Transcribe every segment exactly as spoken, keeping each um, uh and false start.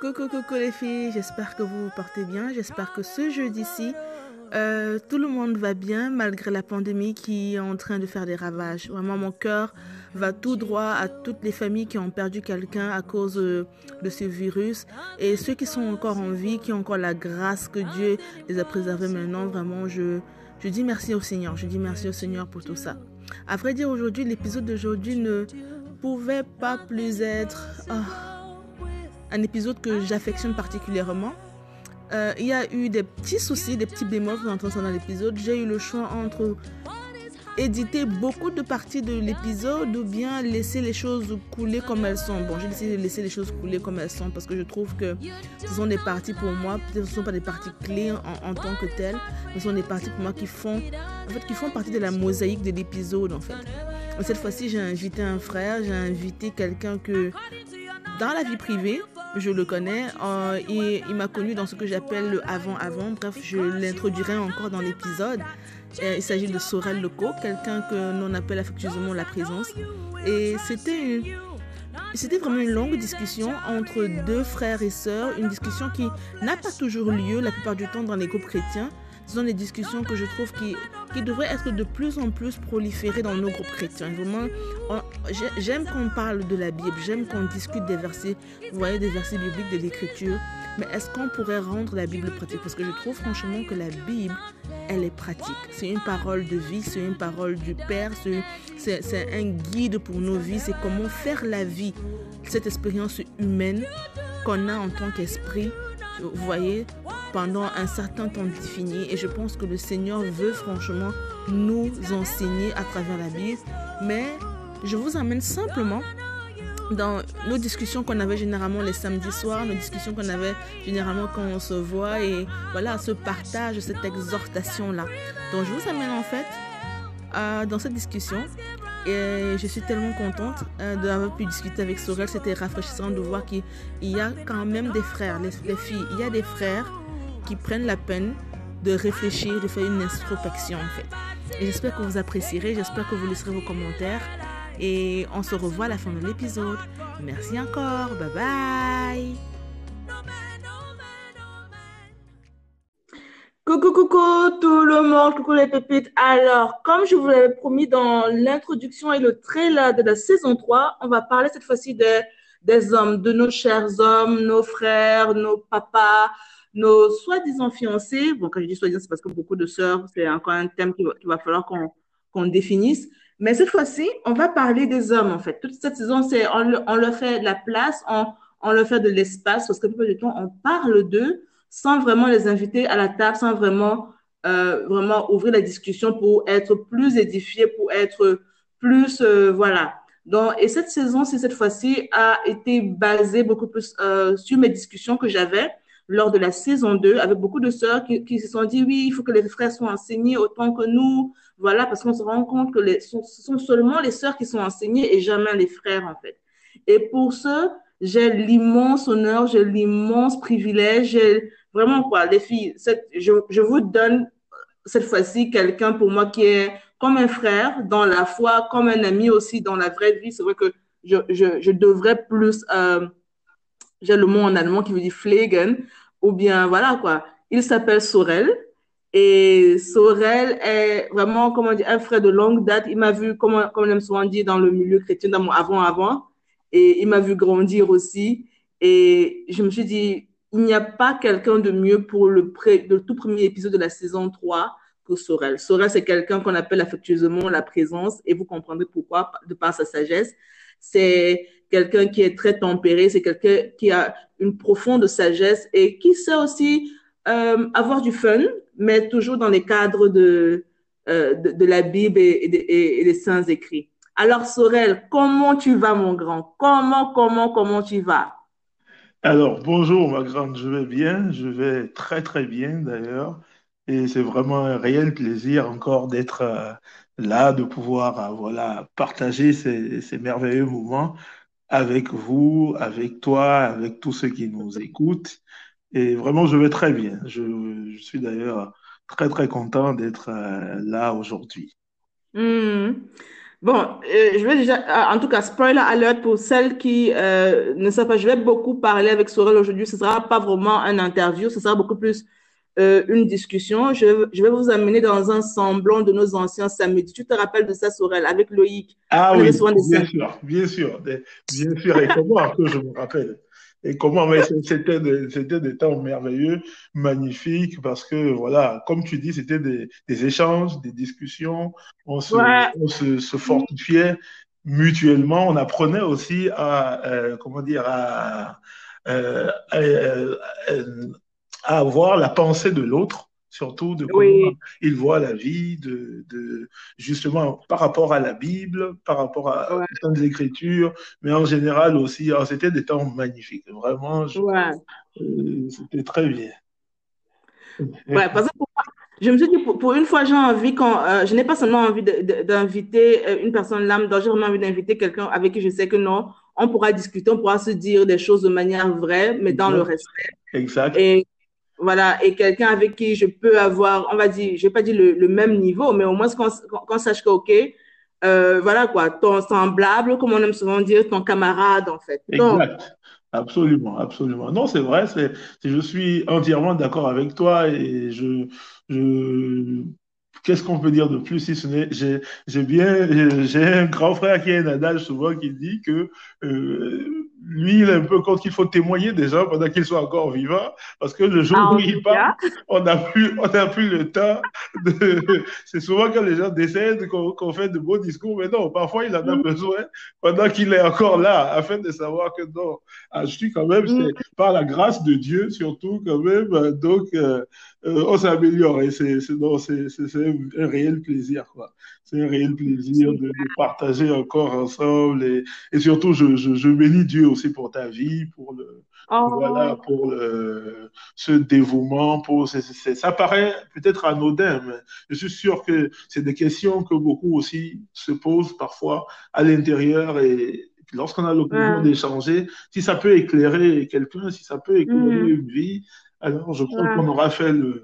Coucou, coucou les filles, j'espère que vous vous portez bien, j'espère que ce jeudi-ci, euh, tout le monde va bien malgré la pandémie qui est en train de faire des ravages. Vraiment, mon cœur va tout droit à toutes les familles qui ont perdu quelqu'un à cause de ce virus et ceux qui sont encore en vie, qui ont encore la grâce que Dieu les a préservés maintenant. Vraiment, je, je dis merci au Seigneur, je dis merci au Seigneur pour tout ça. À vrai dire, aujourd'hui, l'épisode d'aujourd'hui ne pouvait pas plus être... Oh. Un épisode que j'affectionne particulièrement. Euh, il y a eu des petits soucis, des petits bémols dans ça dans l'épisode. J'ai eu le choix entre éditer beaucoup de parties de l'épisode ou bien laisser les choses couler comme elles sont. Bon, j'ai décidé de laisser les choses couler comme elles sont parce que je trouve que ce sont des parties pour moi, peut-être ce ne sont pas des parties clés en, en tant que telles, mais ce sont des parties pour moi qui font, en fait, qui font partie de la mosaïque de l'épisode en fait. Et cette fois-ci, j'ai invité un frère, j'ai invité quelqu'un que... Dans la vie privée, je le connais, euh, et il m'a connu dans ce que j'appelle le avant-avant, bref, je l'introduirai encore dans l'épisode. Euh, il s'agit de Sorel Lecoq, quelqu'un que l'on appelle affectueusement la présence. Et c'était, une, c'était vraiment une longue discussion entre deux frères et sœurs, une discussion qui n'a pas toujours lieu la plupart du temps dans les groupes chrétiens. Ce sont des discussions que je trouve qui, qui devraient être de plus en plus proliférées dans nos groupes chrétiens. Vraiment, on, j'aime qu'on parle de la Bible, j'aime qu'on discute des versets, vous voyez, des versets bibliques, de l'Écriture. Mais est-ce qu'on pourrait rendre la Bible pratique? Parce que je trouve franchement que la Bible, elle est pratique. C'est une parole de vie, c'est une parole du Père, c'est, c'est, c'est un guide pour nos vies. C'est comment faire la vie, cette expérience humaine qu'on a en tant qu'esprit, vous voyez, pendant un certain temps défini. Et je pense que le Seigneur veut franchement nous enseigner à travers la Bible. Mais je vous amène simplement dans nos discussions qu'on avait généralement les samedis soirs, nos discussions qu'on avait généralement quand on se voit, et voilà, ce partage, cette exhortation-là. Donc je vous amène en fait euh, dans cette discussion. Et je suis tellement contente euh, d'avoir pu discuter avec Sorel. C'était rafraîchissant de voir qu'il y a quand même des frères, les, les filles, il y a des frères qui prennent la peine de réfléchir, de faire une introspection en fait. Et j'espère que vous apprécierez, j'espère que vous laisserez vos commentaires. Et on se revoit à la fin de l'épisode. Merci encore, bye bye. Coucou, coucou tout le monde, coucou les pépites. Alors, comme je vous l'avais promis dans l'introduction et le trailer de la saison trois, on va parler cette fois-ci de, des hommes, de nos chers hommes, nos frères, nos papas, nos soi-disant fiancés. Bon, quand je dis soi-disant, c'est parce que beaucoup de sœurs, c'est encore un thème qu'il va, qu'il va falloir qu'on, qu'on définisse. Mais cette fois-ci, on va parler des hommes, en fait. Toute cette saison, c'est on, le, on leur fait de la place, on, on leur fait de l'espace, parce que la plupart du temps, on parle d'eux, sans vraiment les inviter à la table, sans vraiment, euh, vraiment ouvrir la discussion pour être plus édifié, pour être plus, euh, voilà. Donc, et cette saison, c'est cette fois-ci, a été basée beaucoup plus euh, sur mes discussions que j'avais lors de la saison deux, avec beaucoup de sœurs qui, qui se sont dit, oui, il faut que les frères soient enseignés autant que nous, voilà, parce qu'on se rend compte que les, ce sont seulement les sœurs qui sont enseignées et jamais les frères, en fait. Et pour ce, j'ai l'immense honneur, j'ai l'immense privilège, j'ai vraiment quoi, les filles, cette, je, je vous donne cette fois-ci quelqu'un pour moi qui est comme un frère dans la foi, comme un ami aussi dans la vraie vie. C'est vrai que je, je, je devrais plus... Euh, j'ai le mot en allemand qui veut dire Pflegen, ou bien voilà quoi. Il s'appelle Sorel, et Sorel est vraiment, comment dire, un frère de longue date. Il m'a vu, comme, comme on aime souvent dire dans le milieu chrétien, dans mon avant-avant, et il m'a vu grandir aussi. Et je me suis dit, il n'y a pas quelqu'un de mieux pour le, pré, le tout premier épisode de la saison trois que Sorel. Sorel, c'est quelqu'un qu'on appelle affectueusement la présence, et vous comprendrez pourquoi, de par sa sagesse. C'est quelqu'un qui est très tempéré, c'est quelqu'un qui a une profonde sagesse et qui sait aussi euh, avoir du fun, mais toujours dans les cadres de, euh, de, de la Bible et, et, et, et des saints écrits. Alors Sorel, comment tu vas mon grand? Comment, comment, comment tu vas? Alors bonjour ma grande, je vais bien, je vais très très bien d'ailleurs. Et c'est vraiment un réel plaisir encore d'être euh, là, de pouvoir euh, voilà, partager ces, ces merveilleux moments avec vous, avec toi, avec tous ceux qui nous écoutent. Et vraiment, je vais très bien. Je, je suis d'ailleurs très, très content d'être euh, là aujourd'hui. Mmh. Bon, euh, je vais déjà, en tout cas, spoiler alert pour celles qui euh, ne savent pas, je vais beaucoup parler avec Sorel aujourd'hui. Ce ne sera pas vraiment un interview, ce sera beaucoup plus euh, une discussion. Je, je vais vous amener dans un semblant de nos anciens samedis. Tu te rappelles de ça, Sorel, avec Loïc? Ah oui, bien sûr, bien sûr, bien sûr. Et comment que je me rappelle? Et comment, mais c'était des, c'était des temps merveilleux, magnifiques, parce que voilà, comme tu dis, c'était des, des échanges, des discussions, on se, ouais. on se, se fortifiait mutuellement, on apprenait aussi à, euh, comment dire, à, euh, à, à avoir la pensée de l'autre, surtout de comment oui. il voit la vie, de, de, justement par rapport à la Bible, par rapport à ouais. certaines écritures, mais en général aussi. C'était des temps magnifiques, vraiment. Je, ouais. euh, c'était très bien. Ouais, parce que pour moi, je me suis dit, pour, pour une fois, j'ai envie qu'on, euh, je n'ai pas seulement envie de, de, d'inviter une personne l'âme, donc j'ai vraiment envie d'inviter quelqu'un avec qui je sais que non, on pourra discuter, on pourra se dire des choses de manière vraie, mais dans exact. le respect. Exact. Et, voilà, et quelqu'un avec qui je peux avoir, on va dire, je vais pas dire le, le même niveau, mais au moins qu'on, qu'on sache que, ok, euh, voilà quoi, ton semblable, comme on aime souvent dire, ton camarade, en fait. Donc, exact, absolument, absolument. Non, c'est vrai, c'est, je suis entièrement d'accord avec toi et je, je, qu'est-ce qu'on peut dire de plus si ce n'est, j'ai, j'ai bien, j'ai, j'ai un grand frère qui a un adage souvent qui dit que, euh, lui, il est un peu contre qu'il faut témoigner des gens pendant qu'ils soient encore vivants, parce que le jour ah, où ils partent, on n'a plus, on n'a plus le temps de, c'est souvent quand les gens décèdent qu'on, qu'on fait de beaux discours, mais non, parfois il en a mm. besoin pendant qu'il est encore là, afin de savoir que non, ah, je suis quand même, mm. c'est par la grâce de Dieu, surtout quand même, donc, euh, euh, on s'améliore et c'est, c'est, non, c'est, c'est, c'est un réel plaisir, quoi. C'est un réel plaisir de, de partager encore ensemble et, et surtout, je, je, je bénis Dieu aussi pour ta vie, pour le oh. voilà, pour le ce dévouement, pour c'est, c'est, ça paraît peut-être anodin, mais je suis sûr que c'est des questions que beaucoup aussi se posent parfois à l'intérieur et lorsqu'on a l'occasion ouais. d'échanger, si ça peut éclairer quelqu'un, si ça peut éclairer mmh. une vie, alors je crois ouais. qu'on aura fait le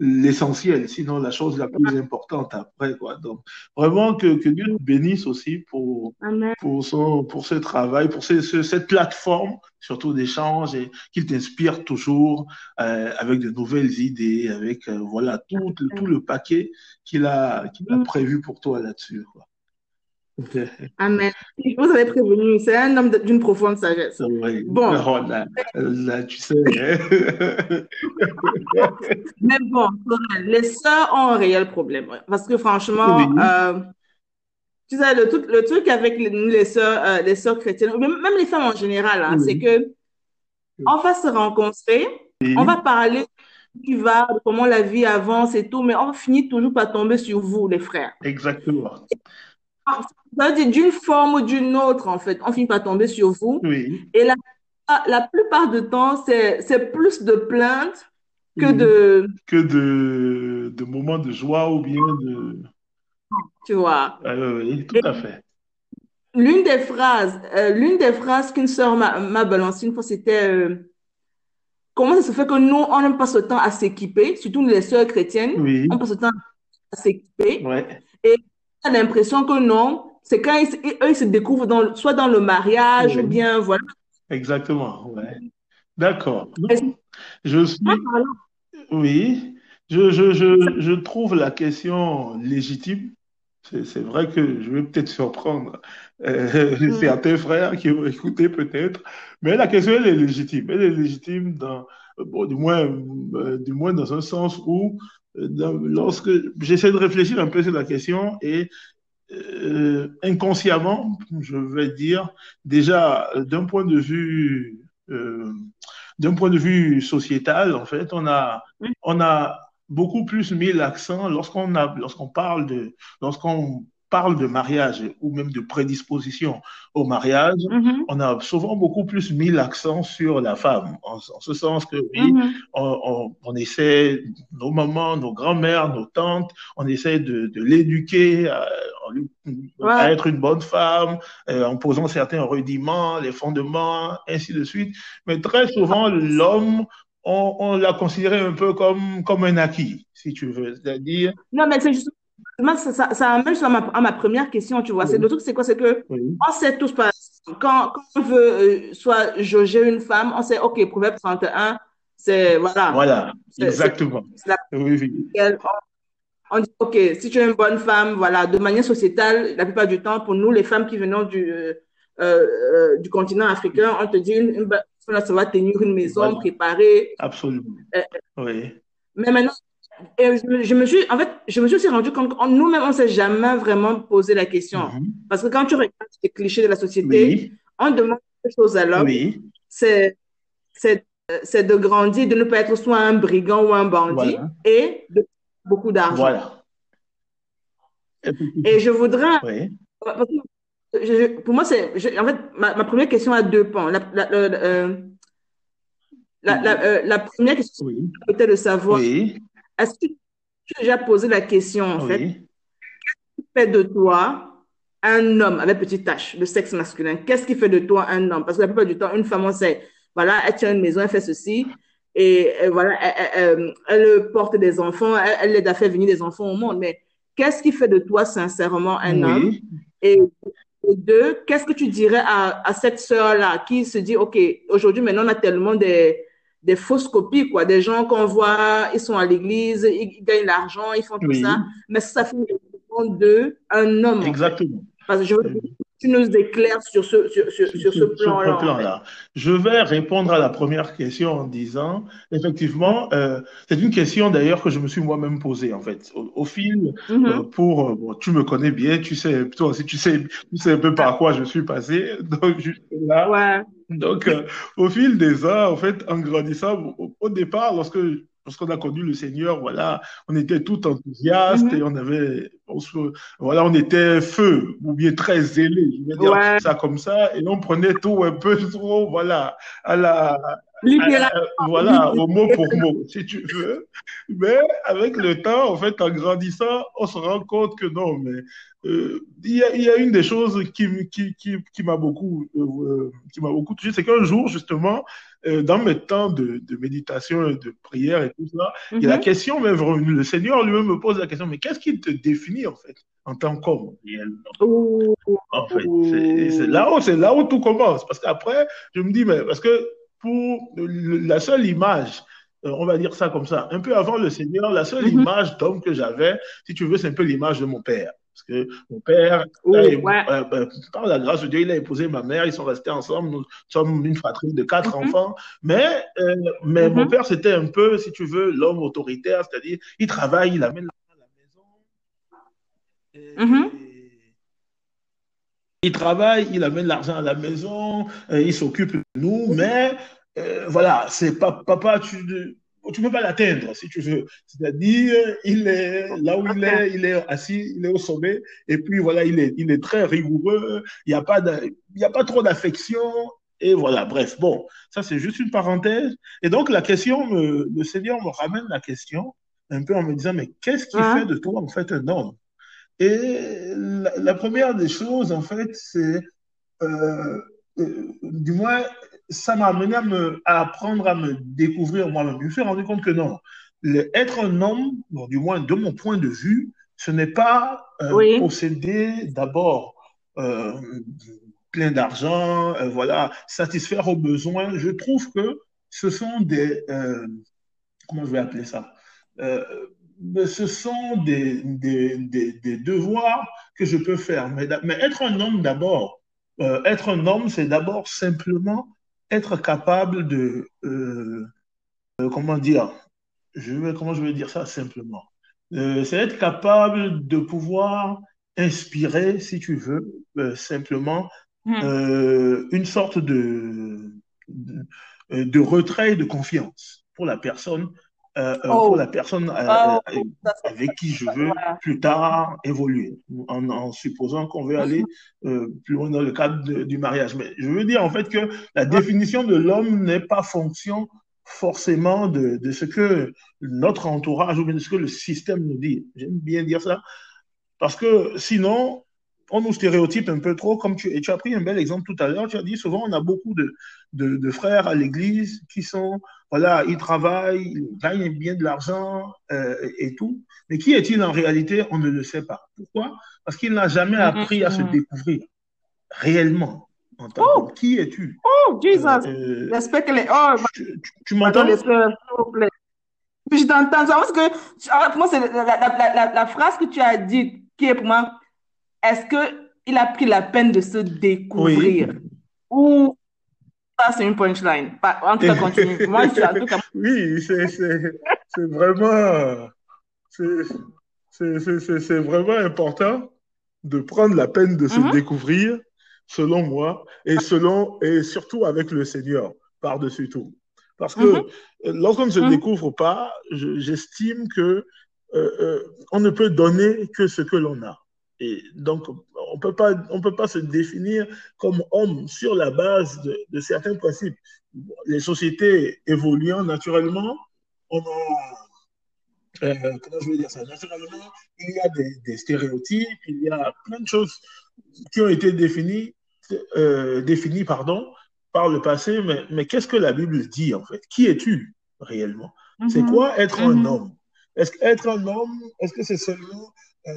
l'essentiel, sinon la chose la plus importante après, quoi. Donc, vraiment que, que Dieu nous bénisse aussi pour, Amen. pour son, pour ce travail, pour ce, ce, cette plateforme, surtout d'échange et qu'il t'inspire toujours, euh, avec de nouvelles idées, avec, euh, voilà, tout, le, tout le paquet qu'il a, qu'il a prévu pour toi là-dessus, quoi. Amen. Je vous avais prévenu, c'est un homme d'une profonde sagesse. Oui. Bon. Oh, là, là, tu sais. Mais bon, les sœurs ont un réel problème. Parce que franchement, oui. euh, tu sais, le, tout, le truc avec les, les, sœurs, euh, les sœurs chrétiennes, même, même les femmes en général, hein, oui. c'est que on va se rencontrer, oui. on va parler de qui va, de comment la vie avance et tout, mais on finit toujours par tomber sur vous, les frères. Exactement. Et, ça veut dire d'une forme ou d'une autre, en fait, on finit par tomber sur vous. Oui. Et la, la plupart du temps, c'est, c'est plus de plaintes que oui. de... Que de, de moments de joie ou bien de... Tu vois. Euh, oui, tout Et à fait. L'une des phrases, euh, l'une des phrases qu'une sœur m'a, m'a balancée une fois, c'était... Euh, comment ça se fait que nous, on n'aime pas ce temps à s'équiper, surtout les sœurs chrétiennes, oui. on passe ce temps à s'équiper. Ouais. Et j'ai l'impression que non, c'est quand ils, eux, ils se découvrent dans, soit dans le mariage oui. ou bien, voilà. Exactement, ouais. D'accord. Donc, je suis... Oui, je, je, je, je trouve la question légitime. C'est, c'est vrai que je vais peut-être surprendre euh, mmh. certains frères qui vont écouter peut-être, mais la question, elle est légitime. Elle est légitime dans, bon, du moins, euh, du moins dans un sens où lorsque j'essaie de réfléchir un peu sur la question et euh, inconsciemment, je vais dire, déjà d'un point de vue euh, d'un point de vue sociétal, en fait, on a on a beaucoup plus mis l'accent lorsqu'on a lorsqu'on parle de lorsqu'on parle de mariage ou même de prédisposition au mariage, mm-hmm. on a souvent beaucoup plus mis l'accent sur la femme, en, en ce sens que oui, mm-hmm. on, on, on essaie, nos mamans, nos grands-mères, nos tantes, on essaie de, de l'éduquer à, ouais. à être une bonne femme, euh, en posant certains rudiments, les fondements, ainsi de suite. Mais très souvent, l'homme, on, on l'a considéré un peu comme, comme un acquis, si tu veux, c'est-à-dire… Non, mais c'est juste… Ça, ça, ça amène à ma, à ma première question, tu vois. Oui. C'est, le truc, c'est quoi? C'est que oui. on sait tous, pas, quand, quand on veut euh, soit jauger une femme, on sait, OK, Proverbe trente et un, c'est, voilà. Voilà, c'est, exactement. C'est, c'est la, oui, oui. On, on dit, OK, si tu es une bonne femme, voilà, de manière sociétale, la plupart du temps, pour nous, les femmes qui venons du, euh, euh, du continent africain, on te dit, une, une bonne femme, ça va tenir une maison, voilà. préparée. Absolument, euh, oui. Mais maintenant, Et je, je me suis, en fait, je me suis aussi rendu compte que nous-mêmes, on ne s'est jamais vraiment posé la question. Mm-hmm. Parce que quand tu regardes les clichés de la société, oui. on demande des choses à l'homme. Oui. C'est, c'est, c'est de grandir, de ne pas être soit un brigand ou un bandit, voilà. et de beaucoup d'argent. Voilà. Et je voudrais... Oui. Parce que je, pour moi, c'est... Je, en fait, ma, ma première question a deux pans. La, la, la, euh, la, la, euh, la première question, oui. c'était de savoir... Oui. Est-ce que tu as déjà posé la question, en oui. fait, qu'est-ce qui fait de toi un homme avec petite tache de sexe masculin? Qu'est-ce qui fait de toi un homme? Parce que la plupart du temps, une femme, on sait, voilà, elle tient une maison, elle fait ceci, et, et voilà, elle, elle, elle, elle porte des enfants, elle, elle aide à faire venir des enfants au monde. Mais qu'est-ce qui fait de toi, sincèrement, un oui. homme? Et, et deux, qu'est-ce que tu dirais à, à cette sœur-là qui se dit, OK, aujourd'hui, maintenant, on a tellement des... des fausses copies, quoi, des gens qu'on voit, ils sont à l'église, ils gagnent l'argent, ils font tout oui. ça, mais ça fait de un homme. Exactement. En fait. Parce que je veux que tu nous éclaires sur ce, sur, sur, sur, sur ce plan-là. Sur ce plan-là. En fait. Je vais répondre à la première question en disant, effectivement, euh, c'est une question d'ailleurs que je me suis moi-même posée, en fait. Au, au fil, mm-hmm. euh, pour, euh, bon, tu me connais bien, tu sais, toi aussi, tu sais, tu sais un peu par quoi je suis passé, donc juste là. Ouais. Donc, euh, au fil des ans, en fait, en grandissant, au, au départ, lorsque, lorsqu'on a connu le Seigneur, voilà, on était tout enthousiaste mm-hmm. et on avait, on se, voilà, on était feu, ou bien très zélé, je veux dire ouais. ça comme ça, et on prenait tout un peu trop, voilà, à la, à, voilà, au mot pour mot, si tu veux. Mais avec le temps, en fait, en grandissant, on se rend compte que non, mais euh, il y a, il y a une des choses qui, qui, qui, qui m'a beaucoup, euh, qui m'a beaucoup touché, c'est qu'un jour, justement, euh, dans mes temps de, de méditation et de prière et tout ça, mm-hmm. il y a la question même revenue. Le Seigneur lui-même me pose la question, mais qu'est-ce qui te définit, en fait, en tant qu'homme réellement? En fait, c'est, c'est là où, c'est là où tout commence. Parce qu'après, je me dis, mais parce que pour le, la seule image, euh, on va dire ça comme ça, un peu avant le Seigneur, la seule mm-hmm. image d'homme que j'avais, si tu veux, c'est un peu l'image de mon père. Parce que mon père, oh, là, ouais. euh, euh, par la grâce de Dieu, il a épousé ma mère, ils sont restés ensemble, nous sommes une fratrie de quatre mm-hmm. enfants, mais, euh, mais mm-hmm. mon père, c'était un peu, si tu veux, l'homme autoritaire, c'est-à-dire, il travaille, il amène l'argent à la maison, et, mm-hmm. il travaille, il amène l'argent à la maison, euh, il s'occupe de nous, mais euh, voilà, c'est pas, papa, tu ne peux pas l'atteindre, si tu veux. C'est-à-dire, il est là où il est, il est assis, il est au sommet, et puis voilà, il est, il est très rigoureux, il n'y a pas de, il n'y a pas trop d'affection, et voilà, bref, bon, ça c'est juste une parenthèse. Et donc la question, me, le Seigneur me ramène la question, un peu en me disant, mais qu'est-ce qui ouais. fait de toi en fait un homme? Et la, la première des choses, en fait, c'est, euh, euh, du moins, ça m'a amené à, me, à apprendre à me découvrir moi-même. Je me suis rendu compte que non, le, être un homme, bon, du moins de mon point de vue, ce n'est pas euh, oui. posséder d'abord euh, plein d'argent, euh, voilà, satisfaire aux besoins. Je trouve que ce sont des, euh, comment je vais appeler ça euh, mais ce sont des, des, des, des devoirs que je peux faire. Mais, mais être un homme d'abord, euh, être un homme, c'est d'abord simplement être capable de, euh, euh, comment dire, je vais, comment je vais dire ça simplement, euh, c'est être capable de pouvoir inspirer, si tu veux, euh, simplement euh, mmh. une sorte de, de, de retrait et de confiance pour la personne. Euh, oh. pour la personne euh, oh. euh, avec qui je veux plus tard évoluer, en, en supposant qu'on veut aller euh, plus loin dans le cadre de, du mariage. Mais je veux dire en fait que la définition de l'homme n'est pas fonction forcément de, de ce que notre entourage ou de ce que le système nous dit. J'aime bien dire ça, parce que sinon, on nous stéréotype un peu trop, comme tu, et tu as pris un bel exemple tout à l'heure, tu as dit souvent on a beaucoup de, de, de frères à l'église qui sont, voilà, ils travaillent, ils gagnent bien de l'argent euh, et tout, mais qui est-il en réalité? On ne le sait pas. Pourquoi? Parce qu'il n'a jamais appris à se découvrir réellement. En tant oh, que... Qui es-tu? Oh, Jésus, euh, respecte les... Oh, tu, tu, tu m'entends? Les soeurs, s'il vous plaît. Puis je t'entends, parce que pour moi, c'est la, la, la, la phrase que tu as dite qui est pour moi, est-ce qu'il a pris la peine de se découvrir? Oui. Ou ça, c'est une punchline. En tout cas, continue. Moi, je suis en tout cas... Oui, c'est, c'est, c'est vraiment... C'est, c'est, c'est, c'est vraiment important de prendre la peine de se mm-hmm. découvrir, selon moi, et, selon, et surtout avec le Seigneur, par-dessus tout. Parce que mm-hmm. lorsqu'on ne se mm-hmm. découvre pas, je, j'estime que euh, euh, on ne peut donner que ce que l'on a. Et donc, on peut pas, on peut pas se définir comme homme sur la base de, de certains principes. Les sociétés évoluant naturellement, on a, euh, comment je veux dire ça, naturellement, il y a des, des stéréotypes, il y a plein de choses qui ont été définies, euh, définies, pardon, par le passé, mais, mais qu'est-ce que la Bible dit, en fait? Qui es-tu, réellement? Mm-hmm. C'est quoi être mm-hmm. un homme? Est-ce qu'être un homme, est-ce que c'est seulement... Euh,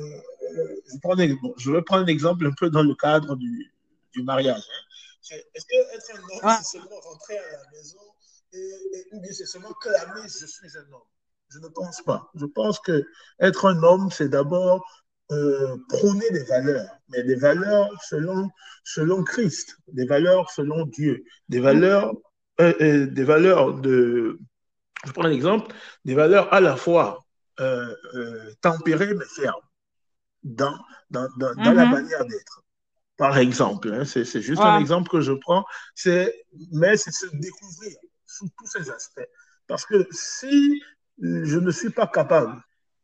je, prends un, bon, je vais prendre un exemple un peu dans le cadre du, du mariage. Hein. C'est, est-ce qu'être un homme, ah. c'est seulement rentrer à la maison et, et, ou bien c'est seulement clamer « je suis un homme ». Je ne pense pas. Je pense qu'être un homme, c'est d'abord euh, prôner des valeurs, mais des valeurs selon, selon Christ, des valeurs selon Dieu, des valeurs, euh, euh, des valeurs de... Je prends un exemple, des valeurs à la fois euh, euh, tempérées mais fermes dans, dans, dans, mm-hmm. dans la manière d'être. Par exemple, hein, c'est, c'est juste ouais. un exemple que je prends, c'est, mais c'est se découvrir sous tous ces aspects. Parce que si je ne suis pas capable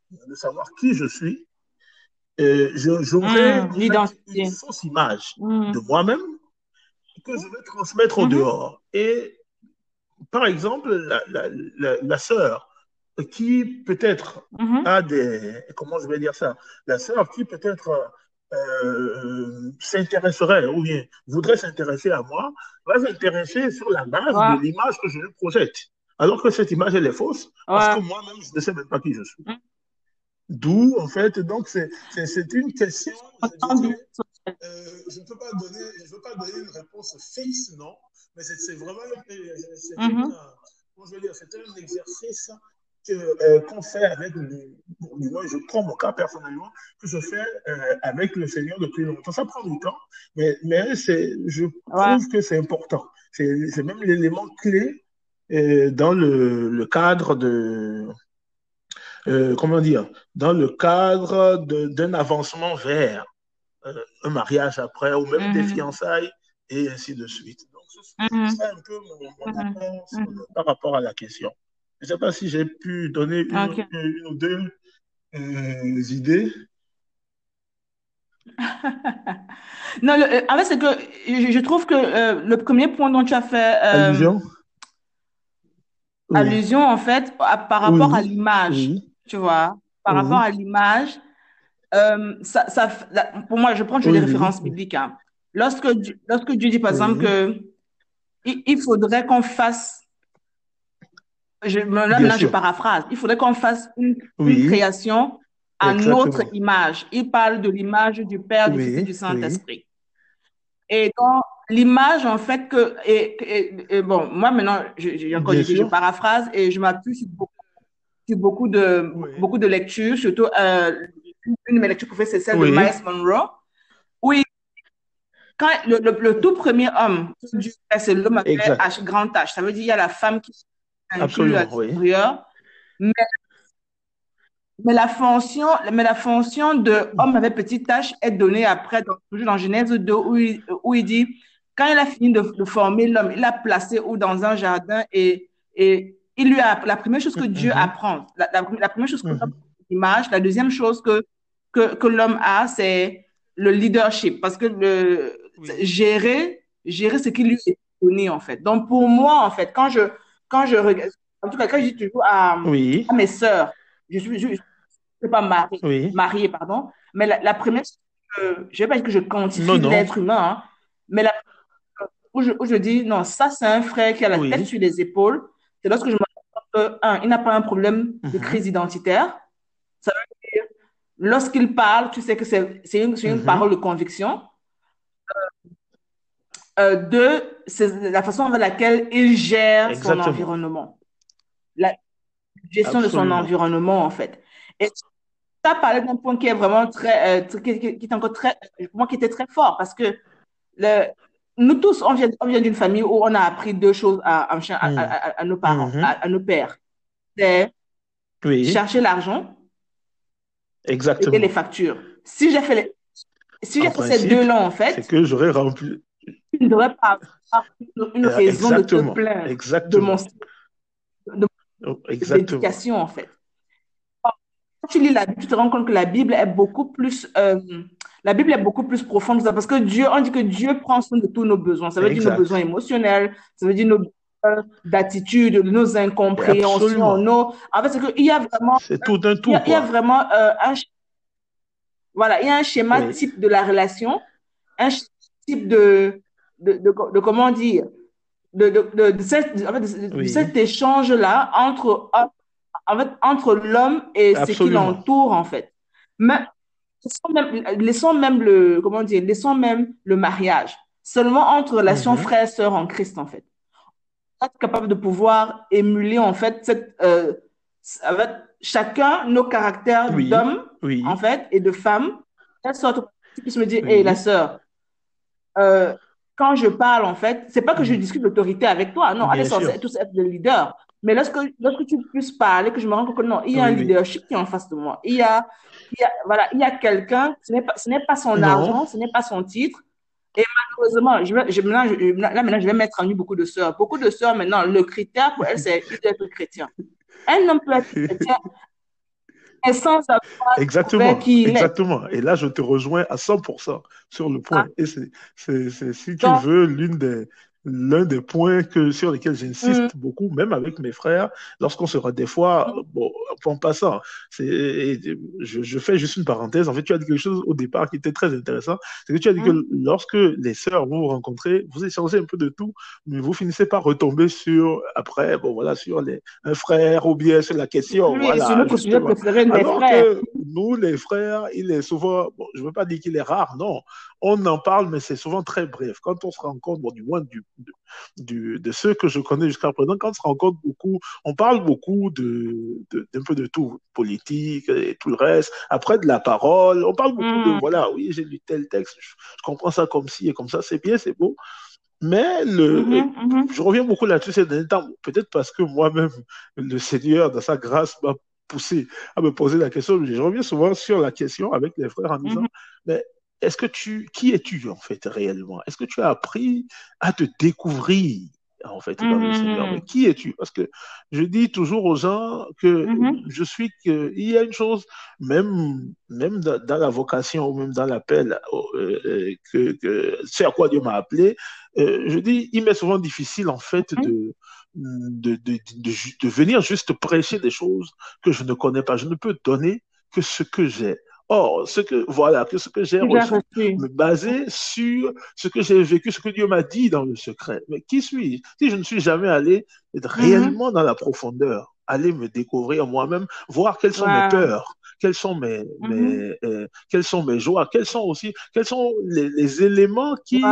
de savoir qui je suis, euh, je, j'aurai mm, une fausse image mm. de moi-même que je vais transmettre mm-hmm. au dehors. Et par exemple, la, la, la, la sœur qui peut-être mm-hmm. a des... Comment je vais dire ça? La sœur qui peut-être euh, s'intéresserait ou bien voudrait s'intéresser à moi, va s'intéresser sur la base ouais. de l'image que je lui projette. Alors que cette image, elle est fausse, ouais. parce que moi-même, je ne sais même pas qui je suis. Mm. D'où, en fait, donc, c'est, c'est, c'est une question... Je dirais, euh, je ne peux pas donner, je veux pas donner une réponse fixe, non, mais c'est, c'est vraiment... C'est, mm-hmm. une, euh, je veux dire, c'est un exercice que, euh, qu'on fait avec... Le, bon, je prends mon cas personnellement, que je fais euh, avec le Seigneur depuis longtemps. Ça prend du temps, mais, mais c'est, je trouve ouais. que c'est important. C'est, c'est même l'élément clé euh, dans le, le cadre de... Euh, comment dire, dans le cadre de, d'un avancement vers euh, un mariage après, ou même mm-hmm. des fiançailles, et ainsi de suite. Donc, c'est, mm-hmm. c'est un peu mon, mon réponse mm-hmm. par rapport à la question. Je ne sais pas si j'ai pu donner une, okay. une, une ou deux euh, idées. Non, le, euh, en fait, c'est que je, je trouve que euh, le premier point dont tu as fait... Euh, allusion oui. Allusion, en fait, à, par rapport oui. à l'image. Oui. Tu vois, par mmh. rapport à l'image, euh, ça, ça, la, pour moi, je prends toujours des mmh. références bibliques. Hein. Lorsque, lorsque Dieu dit, par mmh. exemple, que il, il faudrait qu'on fasse, je, là, là je paraphrase, il faudrait qu'on fasse une, oui. une création à Exactement. Notre image. Il parle de l'image du Père, du oui. Fils et du Saint-Esprit. Oui. Et donc, l'image, en fait, que, et, et, et bon, moi maintenant, je, je, encore, je, je paraphrase et je m'appuie sur beaucoup. Beaucoup de, oui. beaucoup de lectures, surtout euh, une de mes lectures préférées, c'est celle oui. de Miles Monroe. Oui, quand le, le, le tout premier homme, c'est l'homme avec H, grand H. Ça veut dire qu'il y a la femme qui est inclue à l'intérieur. Oui. Mais, mais, la fonction, mais la fonction de homme avec petite H est donnée après, dans, toujours dans Genèse deux, où il, où il dit quand il a fini de, de former l'homme, il l'a placé ou dans un jardin et. et Il lui a, la première chose que mm-hmm. Dieu apprend, la, la, la première chose que mm-hmm. l'image, la deuxième chose que, que, que l'homme a, c'est le leadership, parce que le, oui. gérer, gérer ce qui lui est donné, en fait. Donc, pour moi, en fait, quand je, quand je regarde, en tout cas, quand je dis toujours à, oui. à mes sœurs, je ne suis, je, je suis pas mariée, oui. mariée, pardon, mais la, la première chose euh, je ne vais pas dire que je quantifie non, non. l'être humain, hein, mais la, où, je, où je dis, non, ça, c'est un frère qui a la oui. tête sur les épaules. C'est lorsque je me rends compte un, il n'a pas un problème de crise mm-hmm. identitaire. Ça veut dire, lorsqu'il parle, tu sais que c'est, c'est une, c'est une mm-hmm. parole de conviction. Euh, deux, c'est la façon avec laquelle il gère Exactement. son environnement. La gestion Absolument. de son environnement, en fait. Et ça parlait d'un point qui est vraiment très, euh, très qui, qui est encore très, pour moi, qui était très fort, parce que le, nous tous, on vient, on vient d'une famille où on a appris deux choses à, à, à, à, à nos parents, mm-hmm. à, à nos pères. C'est oui. chercher l'argent Exactement. et les factures. Si j'ai fait, les, si j'ai fait principe, ces deux-là, en fait... C'est que j'aurais rempli... Tu ne devrais pas avoir une raison Exactement. de te plaindre Exactement. de mon de mon éducation, en fait. Quand tu lis la Bible, tu te rends compte que la Bible est beaucoup plus, euh, la Bible est beaucoup plus profonde parce que Dieu, on dit que Dieu prend soin de tous nos besoins. Ça veut exact. dire nos besoins émotionnels, ça veut dire nos besoins d'attitude, nos incompréhensions, nos. En fait, c'est que il y a vraiment. C'est tout d'un tout. Il y a, il y a vraiment euh, un. Voilà, il y a un schéma oui. type de la relation, un type de De, de, de comment dire de, de, de, de, cette, en fait, de, oui. de cet échange là entre en fait, entre l'homme et Absolument. ce qui l'entoure, en fait. Mais laissons même, laissons même le comment dire laissons même le mariage seulement entre relations mm-hmm. frères sœurs en Christ, en fait. On est capable de pouvoir émuler, en fait, cette euh, avec chacun nos caractères oui. d'homme oui. en fait et de femme, telle sorte qu'on puisse me dire oui. hé hey, la sœur, euh, quand je parle, en fait, c'est pas que je discute d'autorité avec toi. Non, allez, c'est tous être le leader. Mais lorsque, lorsque tu puisses parler, que je me rends compte que non, il y a oui, un leadership oui. qui est en face de moi. Il y a, il y a, voilà, il y a quelqu'un, ce n'est pas, ce n'est pas son non. argent, ce n'est pas son titre. Et malheureusement, je, je, là, je, là, maintenant, je vais mettre en nu beaucoup de sœurs. Beaucoup de sœurs, maintenant, le critère pour elles, c'est d'être chrétien. Un homme peut être chrétien. Et sans avoir Exactement. Qui Exactement. Et là, je te rejoins à cent pour cent sur le point. Ah. Et c'est, c'est, c'est, si tu Donc. veux, l'une des, l'un des points que, sur lesquels j'insiste mmh. beaucoup, même avec mes frères, lorsqu'on sera des fois, mmh. bon, en passant, c'est, et, je, je fais juste une parenthèse. En fait, tu as dit quelque chose au départ qui était très intéressant. C'est que tu as dit mmh. que lorsque les sœurs vous vous rencontrez, vous échangez un peu de tout, mais vous finissez par retomber sur, après, bon, voilà, sur les, un frère ou bien sur la question. Oui, voilà, c'est notre sujet préféré des frères. Alors que nous, les frères, il est souvent, bon, je veux pas dire qu'il est rare, non. On en parle, mais c'est souvent très bref. Quand on se rencontre, bon, du moins du De, de, de ceux que je connais jusqu'à présent, quand on se rencontre beaucoup, on parle beaucoup de, de, d'un peu de tout, politique et tout le reste, après de la parole, on parle beaucoup mmh. de, voilà, oui, j'ai lu tel texte, je, je comprends ça comme ci et comme ça, c'est bien, c'est beau, mais le, mmh, mmh. je reviens beaucoup là-dessus ces derniers temps, peut-être parce que moi-même, le Seigneur, dans sa grâce, m'a poussé à me poser la question, je reviens souvent sur la question avec les frères en disant, mmh. mais est-ce que tu, qui es-tu, en fait, réellement? Est-ce que tu as appris à te découvrir, en fait, dans mm-hmm. le Seigneur? Mais qui es-tu? Parce que je dis toujours aux gens que mm-hmm. je suis, que, il y a une chose, même, même dans, dans la vocation, ou même dans l'appel, euh, que, que, c'est à quoi Dieu m'a appelé, euh, je dis, il m'est souvent difficile, en fait, mm-hmm. de, de, de, de, de venir juste prêcher des choses que je ne connais pas. Je ne peux donner que ce que j'ai. Or, ce que, voilà, que ce que j'ai reçu, me baser sur ce que j'ai vécu, ce que Dieu m'a dit dans le secret. Mais qui suis-je? Si je ne suis jamais allé être mm-hmm. réellement dans la profondeur, aller me découvrir moi-même, voir quelles wow. sont mes peurs, quelles sont mes, mm-hmm. mes, euh, quelles sont mes joies, quels sont aussi, quels sont les, les éléments qui, wow.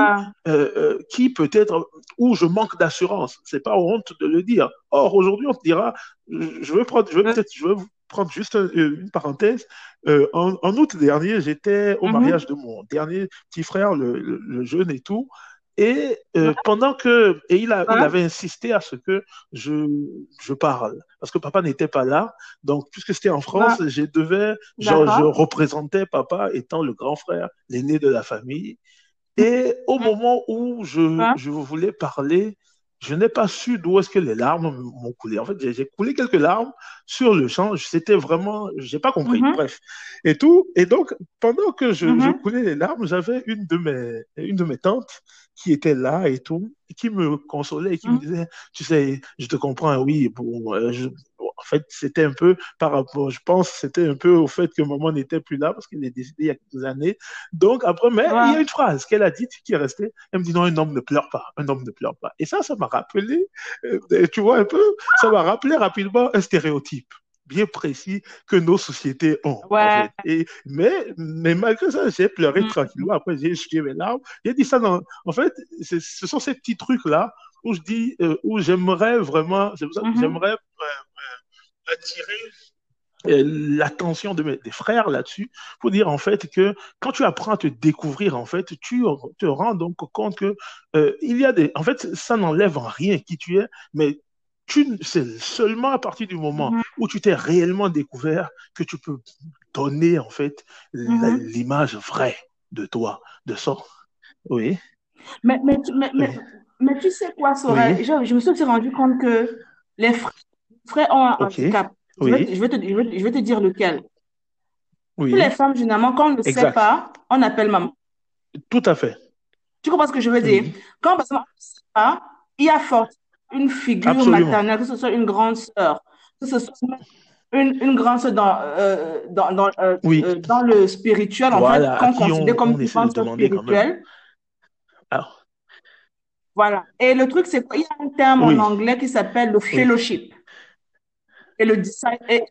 euh, euh, qui peut-être, où je manque d'assurance. C'est pas honte de le dire. Or, aujourd'hui, on te dira, je veux prendre, je veux peut-être, je veux prendre juste un, une parenthèse. Euh, en, en août dernier, j'étais au mm-hmm. mariage de mon dernier petit frère, le, le, le jeune et tout. Et euh, ouais. pendant que et il, a, ouais. il avait insisté à ce que je je parle parce que papa n'était pas là. Donc puisque c'était en France, ouais. je devais genre, je représentais papa étant le grand frère, l'aîné de la famille. Et au ouais. moment où je ouais. je voulais parler, je n'ai pas su d'où est-ce que les larmes m'ont coulé. En fait, j'ai, j'ai coulé quelques larmes sur le champ. C'était vraiment, j'ai pas compris. Mm-hmm. Bref, et tout. Et donc, pendant que je, mm-hmm. je coulais les larmes, j'avais une de mes, une de mes tantes qui était là et tout, qui me consolait et qui mm-hmm. me disait, tu sais, je te comprends. Oui, bon, euh, je, bon, en fait, c'était un peu par rapport, je pense, c'était un peu au fait que maman n'était plus là parce qu'elle est décédée il y a quelques années. Donc après, mais ouais. il y a une phrase qu'elle a dite qui est restée. Elle me dit non, un homme ne pleure pas, un homme ne pleure pas. Et ça, ça m'a rappelé, euh, tu vois un peu, ça m'a rappelé rapidement un stéréotype bien précis que nos sociétés ont. Ouais. En fait. Et, mais, mais malgré ça, j'ai pleuré mmh. tranquillement. Après, j'ai essuyé mes larmes. J'ai dit ça dans, en fait, c'est, ce sont ces petits trucs-là où je dis, euh, où j'aimerais vraiment, c'est pour ça que mmh. j'aimerais euh, euh, attirer l'attention de mes des frères là-dessus pour dire en fait que quand tu apprends à te découvrir en fait tu te rends donc compte que euh, il y a des en fait ça n'enlève en rien qui tu es mais tu c'est seulement à partir du moment mmh. où tu t'es réellement découvert que tu peux donner en fait mmh. la, l'image vraie de toi de ça oui mais mais tu, mais, mais, mais tu sais quoi Sorel oui. je, je me suis aussi rendu compte que les frères, frères ont un okay. handicap. Oui. Je, vais, je, vais te, je, vais, je vais te dire lequel. Oui. Toutes les femmes, généralement, quand on ne exact. Sait pas, on appelle maman. Tout à fait. Tu comprends ce que je veux dire? Mm-hmm. Quand on ne sait pas, il y a forcément une figure Absolument. Maternelle, que ce soit une grande sœur, que ce soit une, une grande sœur dans, euh, dans, dans, euh, oui. euh, dans le spirituel, en voilà, fait, qu'on considère on, comme on une grande sœur spirituelle. Alors. Voilà. Et le truc, c'est qu'il y a un terme oui. en anglais qui s'appelle le fellowship. Oui. Et le design, et,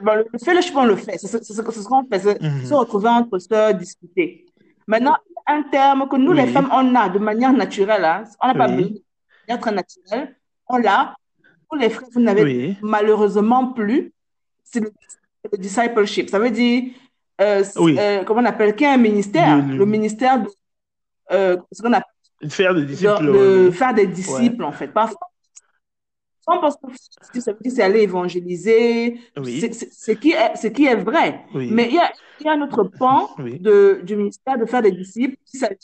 ben, le fellowship, on le fait. C'est, c'est, c'est, c'est ce qu'on fait, c'est mm-hmm. se retrouver entre sœurs, discuter. Maintenant, un terme que nous, oui. les femmes, on a de manière naturelle. Hein. On n'a oui. pas besoin de manière très naturelle. On l'a. Pour les frères, vous n'avez oui. malheureusement plus. C'est le, le discipleship. Ça veut dire, euh, oui. euh, comment on appelle, qu'il y a un ministère. Le, le... le ministère de. Euh, ce qu'on appelle. Faire des disciples. De, de, ouais. Faire des disciples, ouais. en fait. Parfois. On pense que ça veut dire c'est aller évangéliser, oui. c'est, c'est, c'est, qui est, c'est qui est vrai. Oui. Mais il y a, il y a un autre pan oui. de, du ministère de faire des disciples. Qui s'agit,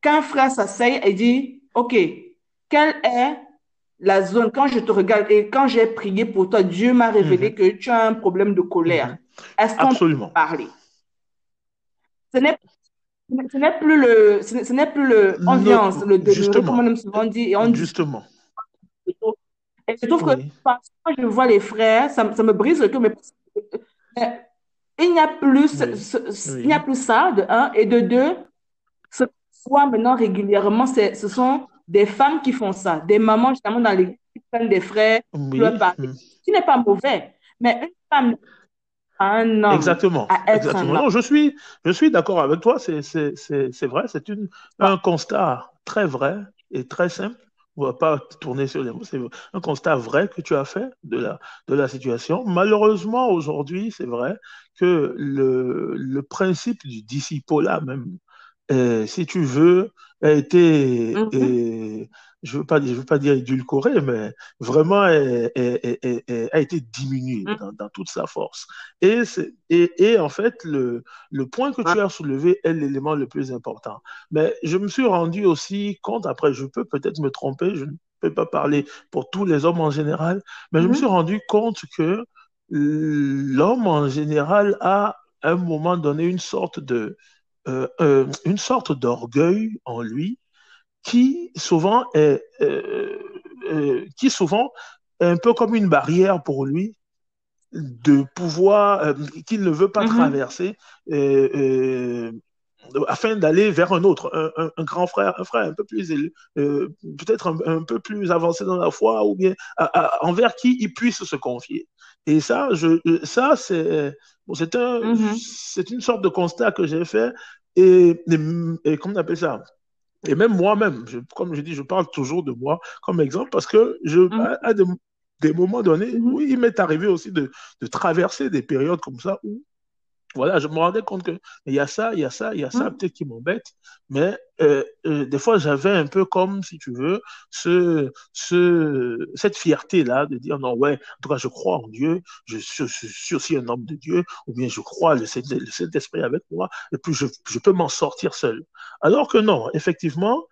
qu'un frère s'asseye et dit, OK, quelle est la zone, quand je te regarde et quand j'ai prié pour toi, Dieu m'a révélé mm-hmm. que tu as un problème de colère. Mm-hmm. Est-ce qu'on Absolument. Peut parler? Ce n'est, ce n'est plus le, ce n'est, ce n'est plus le, on dit, le, le, comme on aime souvent dire, et on dit, justement. Et je trouve que oui. parfois, je vois les frères, ça, ça me brise le cœur, mais il n'y a plus, oui. ce, ce, oui. il n'y a plus ça, de un, et de deux, ce qu'on voit maintenant régulièrement, c'est, ce sont des femmes qui font ça, des mamans, justement, dans les qui prennent des frères, oui. leur parler, oui. ce qui n'est pas mauvais, mais une femme... Un homme Exactement. À être Exactement. Un homme. Non, je suis, je suis d'accord avec toi, c'est, c'est, c'est, c'est vrai, c'est une, un constat très vrai et très simple. On ne va pas tourner sur les mots. C'est un constat vrai que tu as fait de la, de la situation. Malheureusement, aujourd'hui, c'est vrai que le, le principe du discipola, même, euh, si tu veux, a été, mm-hmm. et, je ne veux, veux pas dire édulcoré, mais vraiment est, est, est, est, est, a été diminué mm-hmm. dans, dans toute sa force. Et, c'est, et, et en fait, le, le point que ah. tu as soulevé est l'élément le plus important. Mais je me suis rendu aussi compte, après je peux peut-être me tromper, je ne peux pas parler pour tous les hommes en général, mais mm-hmm. je me suis rendu compte que l'homme en général a à un moment donné une sorte de... Euh, euh, une sorte d'orgueil en lui qui souvent est euh, euh, qui souvent est un peu comme une barrière pour lui de pouvoir euh, qu'il ne veut pas mm-hmm. traverser euh, euh, afin d'aller vers un autre un, un, un grand frère un frère un peu plus euh, peut-être un, un peu plus avancé dans la foi ou bien à, à, envers qui il puisse se confier. Et ça, je, ça c'est, bon, c'est, un, mm-hmm. c'est une sorte de constat que j'ai fait et, et, et comment on appelle ça? Et même moi-même, je, comme je dis, je parle toujours de moi comme exemple parce que je, mm-hmm. à, à des, des moments donnés, mm-hmm. oui, il m'est arrivé aussi de, de traverser des périodes comme ça où voilà, je me rendais compte que il y a ça, il y a ça, il y a ça, mmh. peut-être qui m'embête, mais euh, euh, des fois j'avais un peu comme, si tu veux, ce, ce, cette fierté-là de dire non, ouais, en tout cas je crois en Dieu, je, je, je suis aussi un homme de Dieu, ou bien je crois le, le Saint-Esprit avec moi, et puis je, je peux m'en sortir seul. Alors que non, effectivement,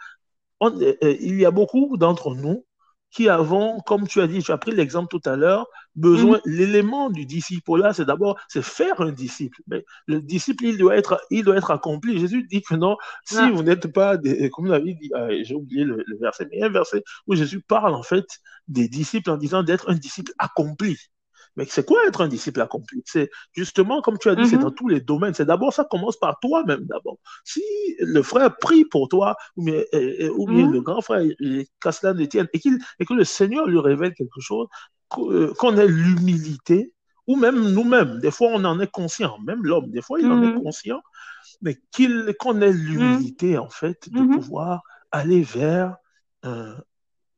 on, euh, il y a beaucoup d'entre nous qui avons, comme tu as dit, tu as pris l'exemple tout à l'heure, besoin, mmh. l'élément du disciple là, c'est d'abord, c'est faire un disciple. Mais le disciple, il doit être, il doit être accompli. Jésus dit que non, si ah. vous n'êtes pas, des, comme vous l'avez dit, ah, j'ai oublié le, le verset, mais il y a un verset où Jésus parle en fait des disciples en disant d'être un disciple accompli. Mais c'est quoi être un disciple accompli? C'est justement, comme tu as dit, mm-hmm. c'est dans tous les domaines. C'est d'abord, ça commence par toi-même d'abord. Si le frère prie pour toi, ou bien, et, et, ou bien mm-hmm. le grand frère, qu'à cela ne tienne, et, qu'il, et que le Seigneur lui révèle quelque chose, qu'on ait l'humilité, ou même nous-mêmes, des fois on en est conscient, même l'homme, des fois il mm-hmm. en est conscient, mais qu'il, qu'on ait l'humilité, mm-hmm. en fait, de mm-hmm. pouvoir aller vers un,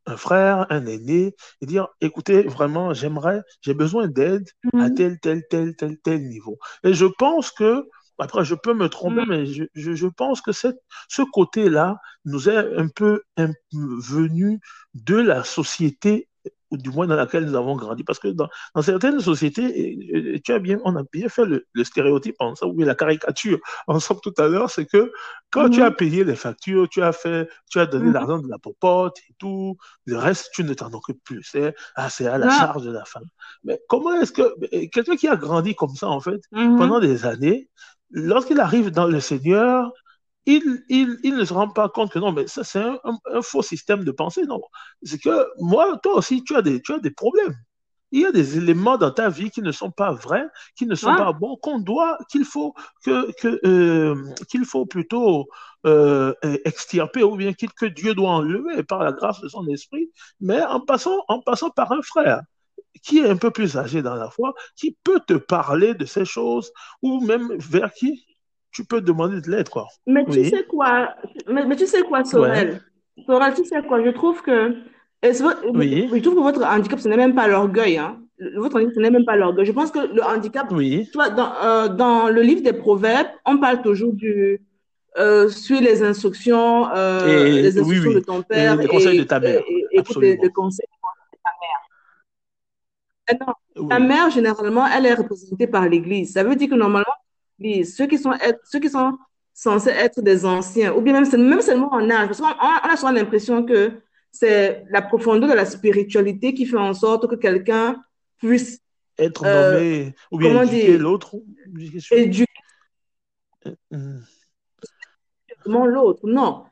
un frère, un aîné, et dire, écoutez, vraiment, j'aimerais, j'ai besoin d'aide mm-hmm. à tel, tel, tel, tel, tel niveau. Et je pense que, après je peux me tromper, mm-hmm. mais je, je, je pense que cette, ce côté-là nous est un peu, un peu venu de la société, ou du moins dans laquelle nous avons grandi. Parce que dans, dans certaines sociétés, et, et tu as bien, on a bien fait le, le stéréotype ensemble, ou bien la caricature ensemble tout à l'heure, c'est que quand mmh. tu as payé les factures, tu as fait, tu as donné mmh. l'argent de la popote et tout, le reste, tu ne t'en occupes plus. C'est, ah, c'est à la ah. charge de la femme. Mais comment est-ce que quelqu'un qui a grandi comme ça, en fait, mmh. pendant des années, lorsqu'il arrive dans le Seigneur, Il, il, il ne se rend pas compte que non, mais ça, c'est un, un, un faux système de pensée, non. C'est que moi, toi aussi, tu as des, tu as des problèmes. Il y a des éléments dans ta vie qui ne sont pas vrais, qui ne sont ouais. pas bons, qu'on doit, qu'il faut, que, que, euh, qu'il faut plutôt euh, extirper, ou bien qu'il, que Dieu doit enlever par la grâce de son esprit, mais en passant, en passant par un frère qui est un peu plus âgé dans la foi, qui peut te parler de ces choses, ou même vers qui tu peux demander de l'aide, quoi. Mais oui. tu sais quoi, mais, mais tu sais quoi, Sorel, ouais. Sorel, tu sais quoi, je trouve que, oui. je trouve que votre handicap, ce n'est même pas l'orgueil, hein. Votre handicap, ce n'est même pas l'orgueil. Je pense que le handicap, oui. tu vois, dans, euh, dans le livre des Proverbes, on parle toujours du, euh, sur les instructions, euh, et, les instructions oui, oui. de ton père, et les conseils et, de ta mère, et, et, absolument. Et les, les conseils de ta mère. Et non, oui. ta mère, généralement, elle est représentée par l'Église. Ça veut dire que normalement, ceux qui sont être, ceux qui sont censés être des anciens, ou bien même, même seulement en âge, parce qu'on on a souvent l'impression que c'est la profondeur de la spiritualité qui fait en sorte que quelqu'un puisse être euh, nommé, ou bien éduquer dire, l'autre, éduquer mmh. l'autre, non.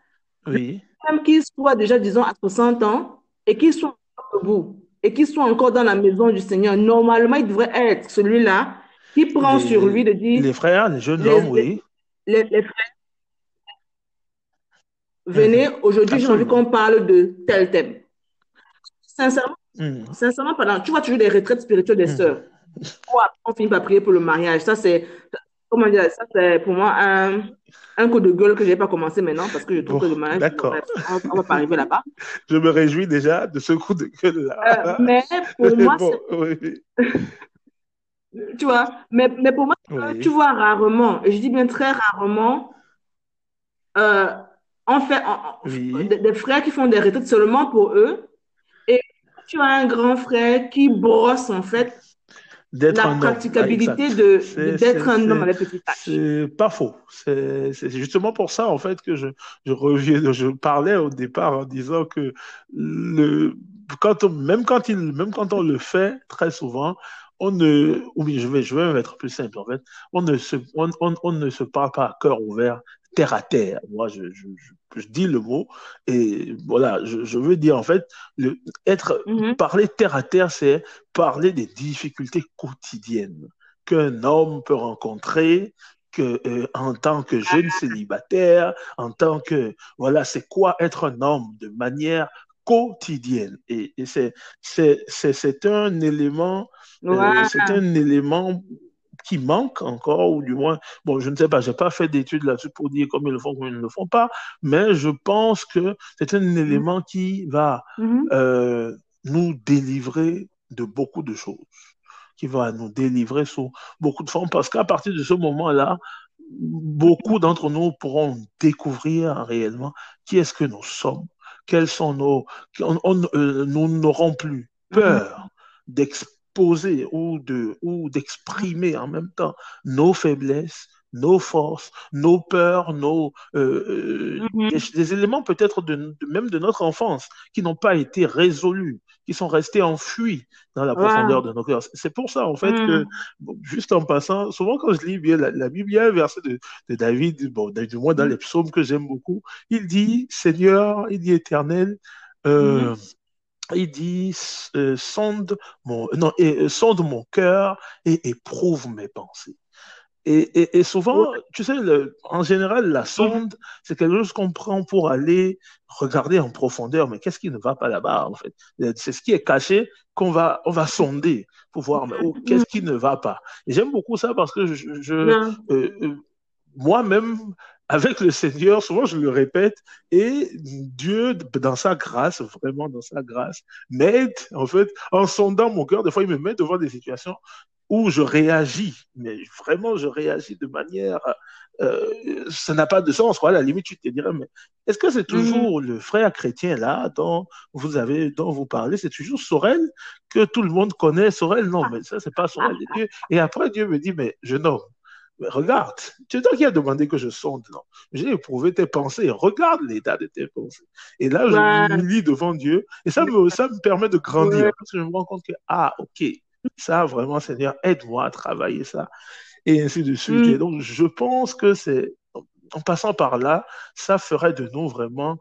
Oui. Même qu'il soit déjà, disons, à soixante ans, et qu'il soit encore debout, et qu'il soit encore dans la maison du Seigneur, normalement, il devrait être celui-là qui prend les, sur lui de dire... Les frères, les jeunes les, hommes, oui. Les, les frères, venez, mm-hmm. aujourd'hui, j'ai envie qu'on parle de tel thème. Sincèrement, mm-hmm. sincèrement pardon, tu vois toujours des retraites spirituelles des mm-hmm. sœurs. On finit par prier pour le mariage. Ça, c'est, comment dire, ça, c'est pour moi un, un coup de gueule que je n'ai pas commencé maintenant, parce que je trouve bon, que le mariage, d'accord. on ne va pas arriver là-bas. Je me réjouis déjà de ce coup de gueule-là. Euh, mais pour moi, bon, c'est... Oui. Tu vois, mais, mais pour moi, oui. tu vois, rarement, je dis bien très rarement, euh, on fait on, oui. des, des frères qui font des retraites seulement pour eux, et tu as un grand frère qui brosse en fait d'être la praticabilité ah, de, c'est, de, d'être c'est, un homme avec petite tâche. C'est pas faux. C'est, c'est justement pour ça en fait que je, je, reviens, je parlais au départ en disant que le, quand on, même, quand il, même quand on le fait très souvent, on ne, oui, je vais, je vais être plus simple en fait. On ne se, on, on, on ne se parle pas à cœur ouvert, terre à terre. Moi, je, je, je, je dis le mot et voilà. Je, je veux dire en fait, le, être, mm-hmm. parler terre à terre, c'est parler des difficultés quotidiennes qu'un homme peut rencontrer. Que, euh, en tant que jeune célibataire, en tant que voilà, c'est quoi être un homme de manière quotidienne. Et, et c'est, c'est, c'est, c'est un élément. Wow. Euh, c'est un élément qui manque encore, ou du moins, bon, je ne sais pas, je n'ai pas fait d'études là-dessus pour dire comme ils le font, comme ils ne le font pas, mais je pense que c'est un mmh. élément qui va mmh. euh, nous délivrer de beaucoup de choses, qui va nous délivrer sous beaucoup de formes, parce qu'à partir de ce moment-là, beaucoup d'entre nous pourront découvrir réellement qui est-ce que nous sommes, quels sont nos... On, on, euh, nous n'aurons plus peur mmh. d'exprimer poser ou de ou d'exprimer en même temps nos faiblesses, nos forces, nos peurs, nos euh, mm-hmm. des, des éléments peut-être de, de même de notre enfance qui n'ont pas été résolus, qui sont restés enfouis dans la profondeur wow. de nos cœurs. C'est pour ça en fait mm. que bon, juste en passant, souvent quand je lis bien la, la Bible, il y a un verset de, de David, bon du moins dans les psaumes que j'aime beaucoup, il dit Seigneur, il dit Éternel. Euh, mm. il dit euh, sonde mon non et, sonde mon cœur et éprouve mes pensées. Et, et, et souvent, tu sais, le, en général, la sonde, c'est quelque chose qu'on prend pour aller regarder en profondeur. Mais qu'est-ce qui ne va pas là-bas, en fait? C'est ce qui est caché qu'on va, on va sonder pour voir mais, oh, qu'est-ce qui ne va pas. Et j'aime beaucoup ça parce que je, je euh, euh, moi-même, avec le Seigneur, souvent je le répète, et Dieu, dans sa grâce, vraiment dans sa grâce, m'aide, en fait, en sondant mon cœur. Des fois, il me met devant des situations où je réagis, mais vraiment je réagis de manière, euh, ça n'a pas de sens, quoi. À la limite tu te dirais, mais est-ce que c'est toujours mm-hmm. le frère chrétien là dont vous avez, dont vous parlez, c'est toujours Sorel que tout le monde connaît, Sorel, non, mais ça c'est pas Sorel. Et, Dieu, et après Dieu me dit, mais jeune homme, mais regarde, tu es toi qui as demandé que je sonde, non? J'ai éprouvé tes pensées, regarde l'état de tes pensées. Et là je me lis devant Dieu, et ça me, ça me permet de grandir, parce que je me rends compte que, ah ok, ça, vraiment, Seigneur, aide-moi à travailler ça, et ainsi de suite. Mm. Et donc, je pense que c'est, en passant par là, ça ferait de nous vraiment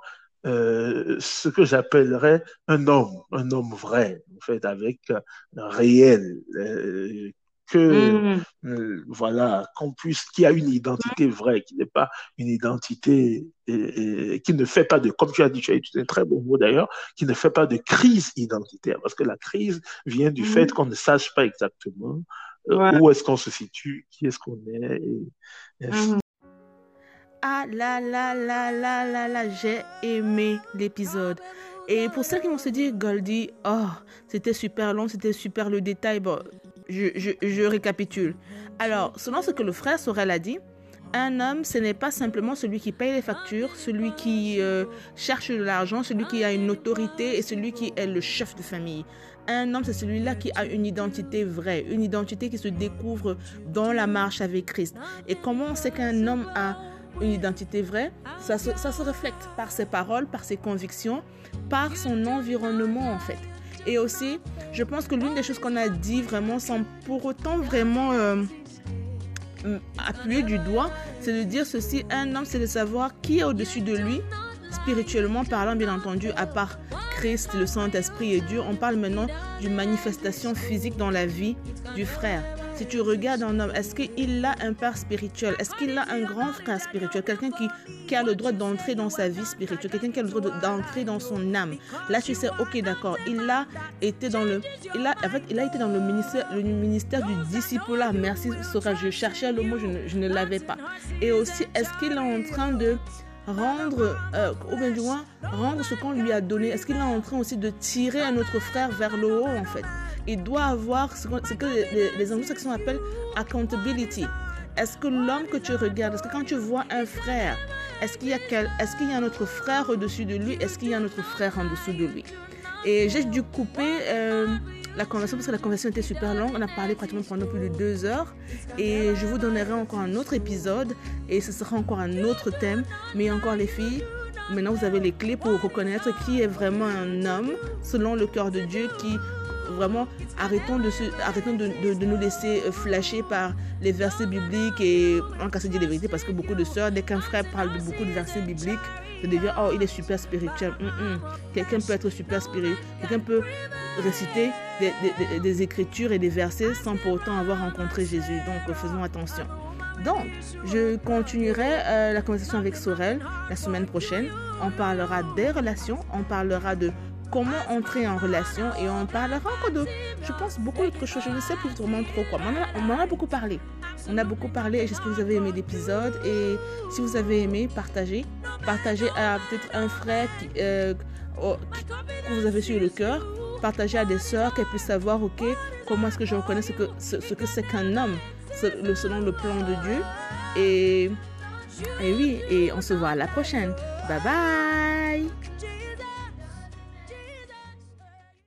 euh, ce que j'appellerais un homme, un homme vrai, en fait, avec euh, réel, euh, que, mm. euh, voilà, qu'on puisse, qui a une identité vraie, qui n'est pas une identité, et, et, qui ne fait pas de, comme tu as dit, tu as utilisé un très bon mot d'ailleurs, qui ne fait pas de crise identitaire, parce que la crise vient du mm. fait qu'on ne sache pas exactement euh, ouais. où est-ce qu'on se situe, qui est-ce qu'on est. Et, et... Mm. Ah là là là là là là, j'ai aimé l'épisode. Et pour ceux qui vont se dire, Goldie, oh, c'était super long, c'était super le détail, bon, Je, je, je récapitule. Alors, selon ce que le frère Sorel a dit, un homme, ce n'est pas simplement celui qui paye les factures, celui qui euh, cherche de l'argent, celui qui a une autorité et celui qui est le chef de famille. Un homme, c'est celui-là qui a une identité vraie, une identité qui se découvre dans la marche avec Christ. Et comment on sait qu'un homme a une identité vraie? Ça se, ça se reflète par ses paroles, par ses convictions, par son environnement en fait. Et aussi, je pense que l'une des choses qu'on a dit vraiment sans pour autant vraiment euh, appuyer du doigt, c'est de dire ceci, un homme, c'est de savoir qui est au-dessus de lui, spirituellement parlant, bien entendu, à part Christ, le Saint-Esprit et Dieu. On parle maintenant d'une manifestation physique dans la vie du frère. Si tu regardes un homme, est-ce qu'il a un père spirituel? Est-ce qu'il a un grand frère spirituel? Quelqu'un qui, qui a le droit d'entrer dans sa vie spirituelle? Quelqu'un qui a le droit d'entrer dans son âme? Là, tu sais, ok, d'accord, il a été dans le, il a, en fait, il a été dans le ministère, le ministère du disciple-là. Merci, Sora, je cherchais le mot, je ne, je ne l'avais pas. Et aussi, est-ce qu'il est en train de rendre, euh, ou bien du moins, rendre ce qu'on lui a donné? Est-ce qu'il est en train aussi de tirer un autre frère vers le haut, en fait? Il doit avoir ce que les, les anglo-saxons appellent accountability. Est-ce que l'homme que tu regardes, est-ce que quand tu vois un frère, est-ce qu'il y a, quel, est-ce qu'il y a un autre frère au-dessus de lui, est-ce qu'il y a un autre frère en dessous de lui? Et j'ai dû couper euh, la conversation parce que la conversation était super longue. On a parlé pratiquement pendant plus de deux heures. Et je vous donnerai encore un autre épisode et ce sera encore un autre thème. Mais encore les filles, maintenant vous avez les clés pour reconnaître qui est vraiment un homme selon le cœur de Dieu qui... Vraiment, arrêtons, de, se, arrêtons de, de, de nous laisser flasher par les versets bibliques et en cas de dire les vérités, parce que beaucoup de sœurs, dès qu'un frère parle de beaucoup de versets bibliques, ça devient « Oh, il est super spirituel. Mm-mm. » Quelqu'un peut être super spirituel, quelqu'un peut réciter des, des, des, des écritures et des versets sans pour autant avoir rencontré Jésus. Donc, faisons attention. Donc, je continuerai euh, la conversation avec Sorel la semaine prochaine. On parlera des relations, on parlera de comment entrer en relation et on parlera encore de, je pense, beaucoup d'autres choses. Je ne sais plus vraiment trop quoi. On m'en a beaucoup parlé. On a beaucoup parlé et j'espère que vous avez aimé l'épisode. Et si vous avez aimé, partagez. Partagez à peut-être un frère qui, euh, oh, qui, que vous avez sur le cœur. Partagez à des sœurs qu'elles puissent savoir, ok, comment est-ce que je reconnais ce que, ce, ce que c'est qu'un homme selon le plan de Dieu. Et, et oui, et on se voit à la prochaine. Bye bye.